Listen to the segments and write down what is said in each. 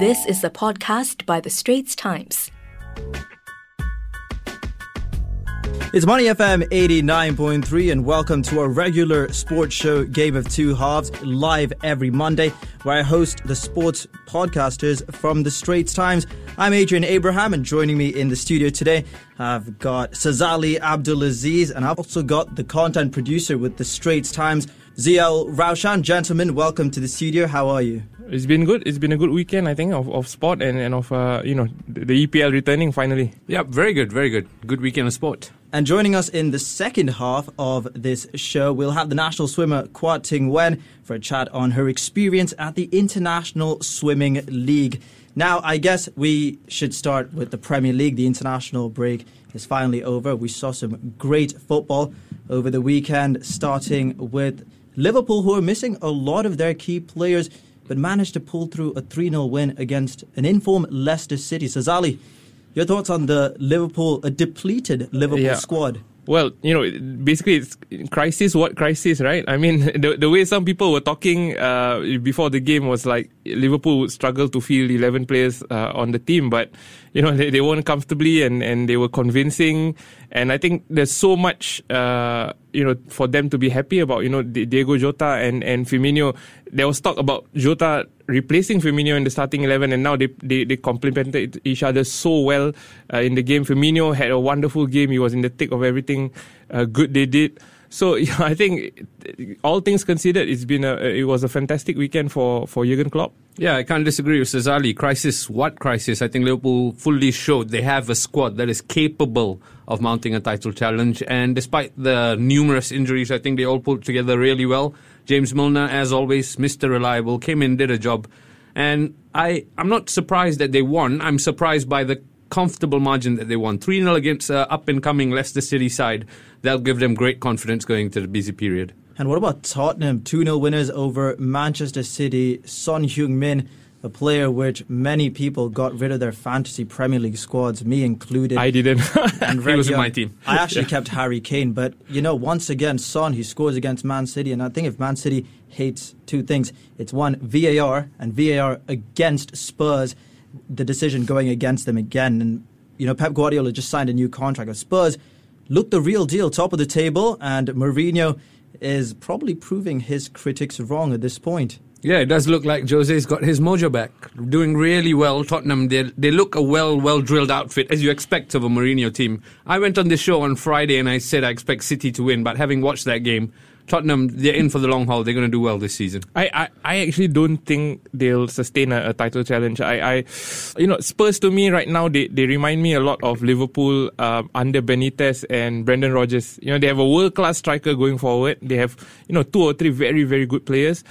This is a podcast by The Straits Times. It's Money FM 89.3 and welcome to our regular sports show Game of Two Halves, live every Monday, where I host the sports podcasters from The Straits Times. I'm Adrian Abraham, and joining me in the studio today I've got Sazali Abdul Aziz, and I've also got the content producer with The Straits Times, Zia-ul Raushan. Gentlemen, welcome to the studio. How are you? It's been good. It's been a good weekend, I think, of sport and of, the EPL returning finally. Yeah, very good, very good. Good weekend of sport. And joining us in the second half of this show, we'll have the national swimmer Quah Ting Wen for a chat on her experience at the International Swimming League. Now, I guess we should start with the Premier League. The international break is finally over. We saw some great football over the weekend, starting with Liverpool, who are missing a lot of their key players, but managed to pull through a 3-0 win against an in-form Leicester City. Sazali, your thoughts on the depleted Liverpool squad? Well, basically it's crisis what crisis, right? I mean, the way some people were talking before the game was like Liverpool would struggle to field 11 players on the team, but they won comfortably and they were convincing, and I think there's so much for them to be happy about. Diego Jota and Firmino. There was talk about Jota replacing Firmino in the starting 11, and now they complemented each other so well in the game. Firmino had a wonderful game. He was in the thick of everything good they did. So I think all things considered, it was a fantastic weekend for Jürgen Klopp. Yeah, I can't disagree with Sazali. Crisis, what crisis? I think Liverpool fully showed they have a squad that is capable of mounting a title challenge. And despite the numerous injuries, I think they all pulled together really well. James Milner, as always, Mr. Reliable, came in, did a job. And I'm not surprised that they won. I'm surprised by the comfortable margin that they won. 3-0 against up-and-coming Leicester City side. That'll give them great confidence going into the busy period. And what about Tottenham? 2-0 winners over Manchester City. Son Heung-min, a player which many people got rid of their fantasy Premier League squads, me included. I didn't. And he was in my team. I actually kept Harry Kane. But, once again, Son, he scores against Man City. And I think if Man City hates two things, it's one, VAR, and VAR against Spurs, the decision going against them again. And, Pep Guardiola just signed a new contract with Spurs. Look, the real deal, top of the table, and Mourinho is probably proving his critics wrong at this point. Yeah, it does look like Jose's got his mojo back. Doing really well. Tottenham, they look a well-drilled outfit, as you expect of a Mourinho team. I went on this show on Friday and I said I expect City to win, but having watched that game, Tottenham, they're in for the long haul. They're going to do well this season. I actually don't think they'll sustain a title challenge. Spurs to me right now, they remind me a lot of Liverpool under Benitez and Brendan Rodgers. They have a world-class striker going forward. They have, two or three very, very good players.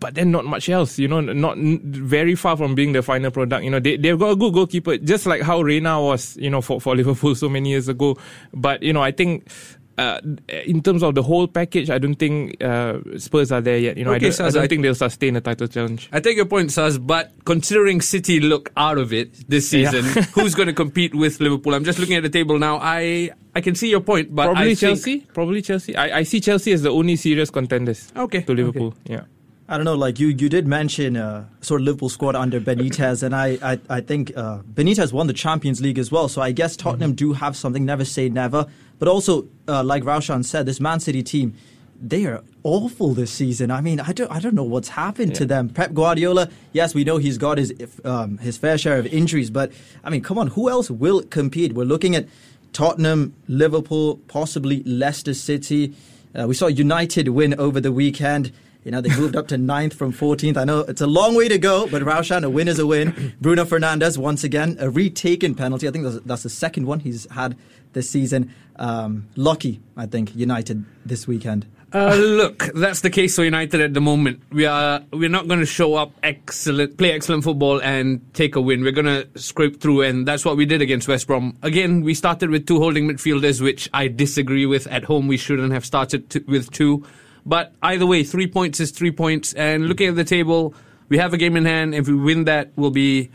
But then not much else, not very far from being the final product. They've got a good goalkeeper, just like how Reina was, for Liverpool so many years ago. But, I think in terms of the whole package, I don't think Spurs are there yet. Okay, I don't think they'll sustain a title challenge. I take your point, Saz, but considering City look out of it this season, who's going to compete with Liverpool? I'm just looking at the table now. I can see your point, but Probably Chelsea. I see Chelsea as the only serious contenders to Liverpool. Okay. Yeah. I don't know, like you did mention sort of Liverpool squad under Benitez, and I think Benitez won the Champions League as well, so I guess Tottenham do have something, never say never. But also, like Raushan said, this Man City team, they are awful this season. I mean, I don't know what's happened to them. Pep Guardiola, yes, we know he's got his fair share of injuries, but I mean, come on, who else will compete? We're looking at Tottenham, Liverpool, possibly Leicester City. We saw United win over the weekend. They moved up to 9th from 14th. I know it's a long way to go, but Raushan, a win is a win. Bruno Fernandes, once again, a retaken penalty. I think that's the second one he's had this season. Lucky, I think, United this weekend. Look, that's the case for United at the moment. We're not going to show up play excellent football and take a win. We're going to scrape through, and that's what we did against West Brom. Again, we started with two holding midfielders, which I disagree with. At home, we shouldn't have started with two. But either way, 3 points is 3 points. And looking at the table, we have a game in hand. If we win that, we'll be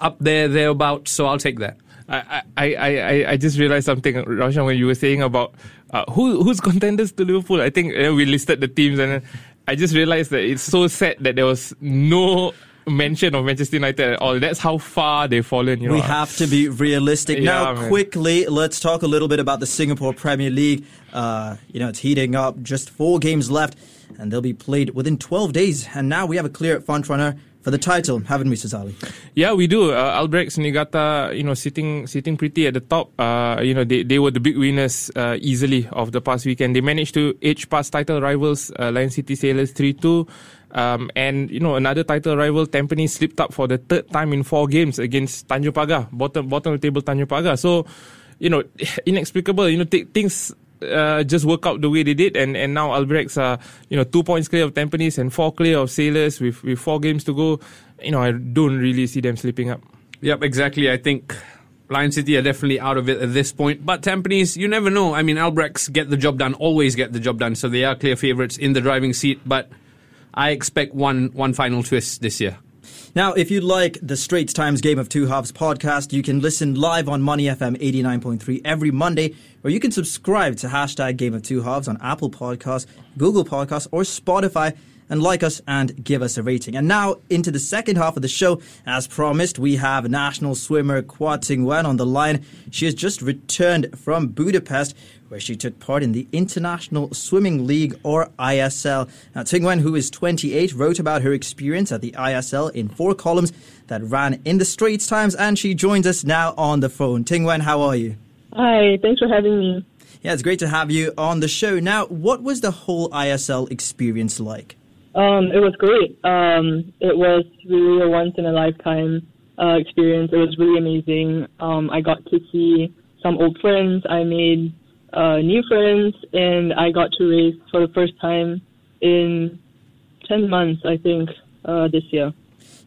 up there, thereabouts. So I'll take that. I just realized something, Raushan, when you were saying about who's contenders to Liverpool. I think we listed the teams, and I just realized that it's so sad that there was no mention of Manchester United at all. That's how far they've fallen. You know, we have to be realistic. Quickly, let's talk a little bit about the Singapore Premier League. It's heating up. Just 4 games left, and they'll be played within 12 days. And now we have a clear frontrunner for the title, haven't we, Sazali? Yeah, we do. Albirex Niigata, sitting pretty at the top. They were the big winners easily of the past weekend. They managed to edge past title rivals Lion City Sailors 3-2. Another title rival, Tampines, slipped up for the third time in 4 games against Tanjung Pagar, bottom of the table Tanjung Pagar. So, inexplicable. Things just work out the way they did, and now Albirex are 2 points clear of Tampines and 4 clear of Sailors with 4 games to go. I don't really see them slipping up. Yep, exactly. I think Lion City are definitely out of it at this point, but Tampines, you never know. I mean, Albirex always get the job done, so they are clear favourites in the driving seat, but I expect one final twist this year. Now, if you'd like the Straits Times Game of Two Halves podcast, you can listen live on Money FM 89.3 every Monday, or you can subscribe to hashtag Game of Two Halves on Apple Podcasts, Google Podcasts, or Spotify, and like us and give us a rating. And now, into the second half of the show, as promised, we have national swimmer Quah Ting Wen on the line. She has just returned from Budapest, where she took part in the International Swimming League, or ISL. Now, Ting Wen, who is 28, wrote about her experience at the ISL in 4 columns that ran in the Straits Times, and she joins us now on the phone. Ting Wen, how are you? Hi, thanks for having me. Yeah, it's great to have you on the show. Now, what was the whole ISL experience like? It was great. It was really a once-in-a-lifetime experience. It was really amazing. I got to see some old friends. I made new friends, and I got to race for the first time in 10 months, I think, this year.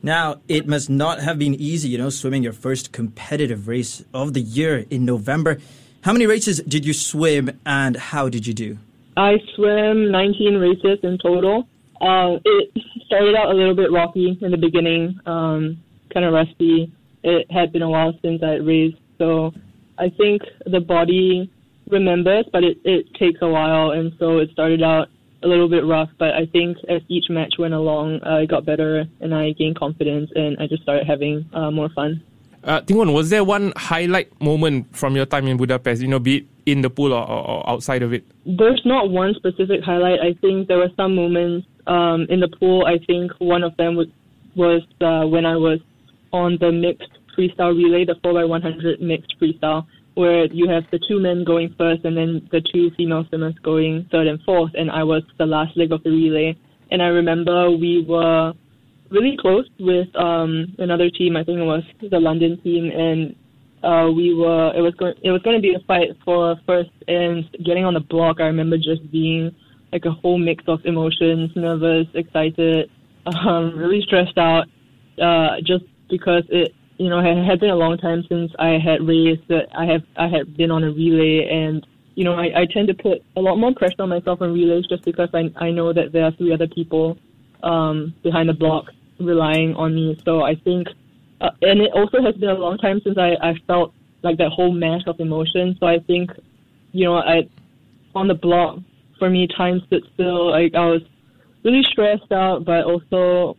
Now, it must not have been easy, swimming your first competitive race of the year in November. How many races did you swim, and how did you do? I swam 19 races in total. It started out a little bit rocky in the beginning, kind of rusty. It had been a while since I had raced, so I think the body remembers, but it takes a while, and so it started out a little bit rough, but I think as each match went along, I got better and I gained confidence, and I just started having more fun. Ting Wen, was there one highlight moment from your time in Budapest, be it in the pool or outside of it? There's not one specific highlight. I think there were some moments in the pool. I think one of them was when I was on the mixed freestyle relay, the 4x100 mixed freestyle, where you have the 2 men going first and then the 2 female swimmers going third and fourth, and I was the last leg of the relay. And I remember we were really close with another team, I think it was the London team, and it was going to be a fight for first, and getting on the block, I remember just being like a whole mix of emotions, nervous, excited, really stressed out, just because it, it had been a long time since I had raced, that I had been on a relay, and, I tend to put a lot more pressure on myself on relays just because I know that there are 3 other people behind the block relying on me. So I think, and it also has been a long time since I felt like that whole mash of emotions. So I think, on the block, for me, time stood still. Like, I was really stressed out, but also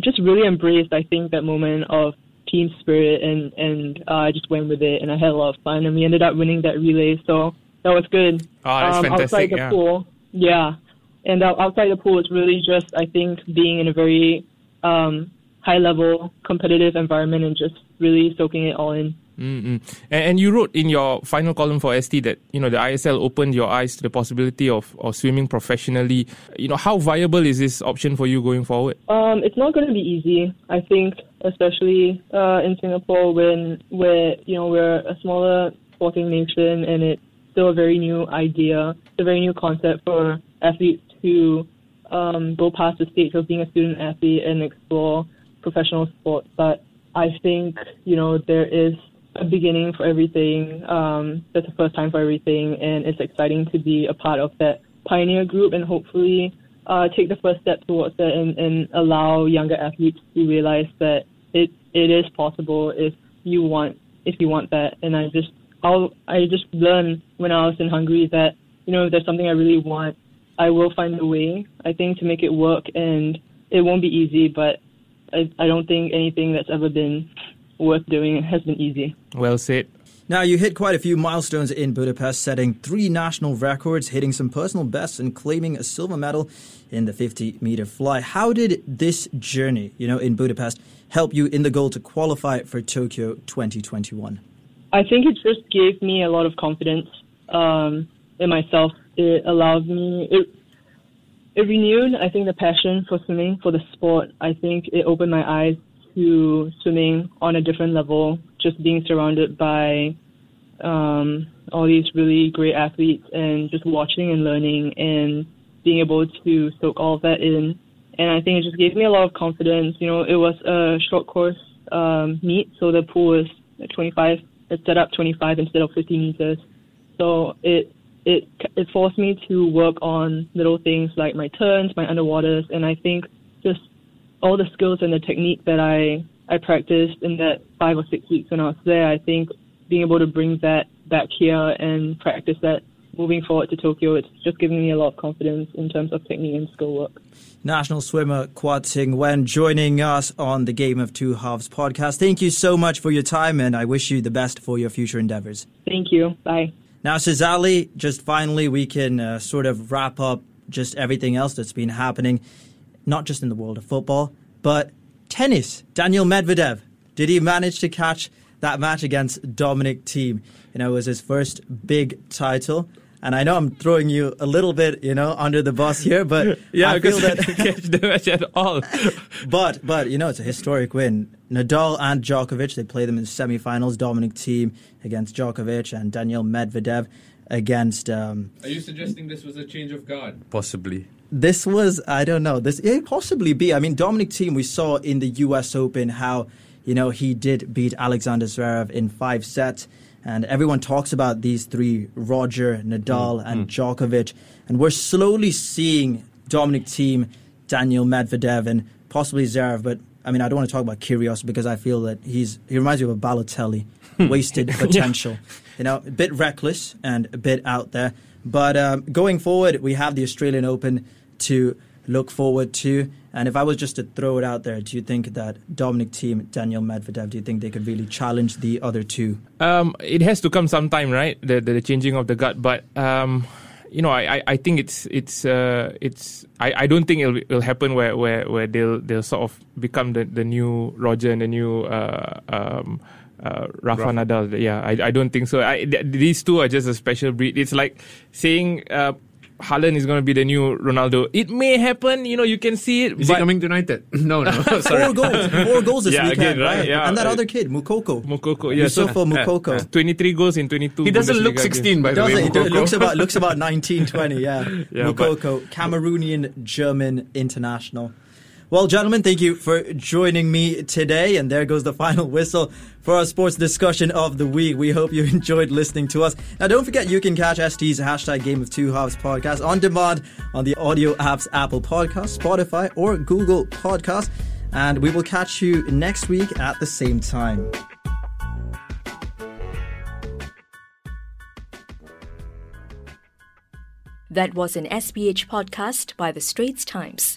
just really embraced, I think, that moment of team spirit, and I just went with it, and I had a lot of fun, and we ended up winning that relay, so that was good. Oh, that's fantastic. Outside the pool, yeah. And outside the pool, it's really just, I think, being in a very high-level competitive environment and just really soaking it all in. Mm-hmm. And you wrote in your final column for ST that, the ISL opened your eyes to the possibility of swimming professionally. How viable is this option for you going forward? It's not going to be easy, I think, especially in Singapore where we're a smaller sporting nation, and it's still a very new idea, it's a very new concept for athletes to go past the stage of being a student athlete and explore professional sports. But I think, there is a beginning for everything. That's the first time for everything, and it's exciting to be a part of that pioneer group and hopefully take the first step towards that and allow younger athletes to realize that it is possible if you want that. And I just learned when I was in Hungary that if there's something I really want, I will find a way, I think, to make it work, and it won't be easy, but I don't think anything that's ever been worth doing has been easy. Well said. Now, you hit quite a few milestones in Budapest, setting 3 national records, hitting some personal bests and claiming a silver medal in the 50-meter fly. How did this journey, in Budapest help you in the goal to qualify for Tokyo 2021? I think it just gave me a lot of confidence in myself. It allowed me... It renewed, I think, the passion for swimming, for the sport. I think it opened my eyes to swimming on a different level, just being surrounded by all these really great athletes and just watching and learning and being able to soak all of that in. And I think it just gave me a lot of confidence. It was a short course meet, so the pool is 25. It's set up 25 instead of 50 meters. So it forced me to work on little things like my turns, my underwaters, and I think just all the skills and the technique that I practiced in that 5 or 6 weeks when I was there, I think being able to bring that back here and practice that moving forward to Tokyo, it's just giving me a lot of confidence in terms of technique and skill work. National swimmer Quah Ting Wen joining us on the Game of Two Halves podcast. Thank you so much for your time, and I wish you the best for your future endeavors. Thank you. Bye. Now, Sazali, just finally, we can sort of wrap up just everything else that's been happening, not just in the world of football, but tennis. Daniel Medvedev, did he manage to catch that match against Dominic Thiem? It was his first big title. And I know I'm throwing you a little bit, under the bus here, but yeah, I feel that I didn't catch the match at all. but it's a historic win. Nadal and Djokovic, they play them in the semi-finals. Dominic Thiem against Djokovic and Daniel Medvedev against. Are you suggesting this was a change of guard? Possibly. This was, I don't know. This it possibly be. I mean, Dominic Thiem, we saw in the U.S. Open how he did beat Alexander Zverev in 5 sets. And everyone talks about these 3, Roger, Nadal, and Djokovic. And we're slowly seeing Dominic Thiem, Daniel Medvedev, and possibly Zverev. But, I don't want to talk about Kyrgios because I feel that he reminds me of a Balotelli. Wasted potential. Yeah. A bit reckless and a bit out there. But going forward, we have the Australian Open to look forward to. And if I was just to throw it out there, do you think that Dominic Thiem, Daniel Medvedev, do you think they could really challenge the other two? It has to come sometime, right? The changing of the gut. But I think it's I don't think it'll happen where they'll sort of become the new Roger and the new Rafa Nadal. Yeah, I don't think so. These two are just a special breed. It's like saying. Haaland is going to be the new Ronaldo. It may happen, you can see it. Is he coming to United? No, sorry. 4 goals this weekend, again, right? Yeah. And that other kid, Moukoko. Yeah, Youssoufa Moukoko. 23 goals in 22. He doesn't look 16, by the way. He looks about 19, 20, yeah. Moukoko, Cameroonian-German international. Well, gentlemen, thank you for joining me today. And there goes the final whistle for our sports discussion of the week. We hope you enjoyed listening to us. Now, don't forget you can catch ST's #GameOfTwoHalves podcast on demand on the audio apps Apple Podcasts, Spotify, or Google Podcasts. And we will catch you next week at the same time. That was an SPH podcast by The Straits Times.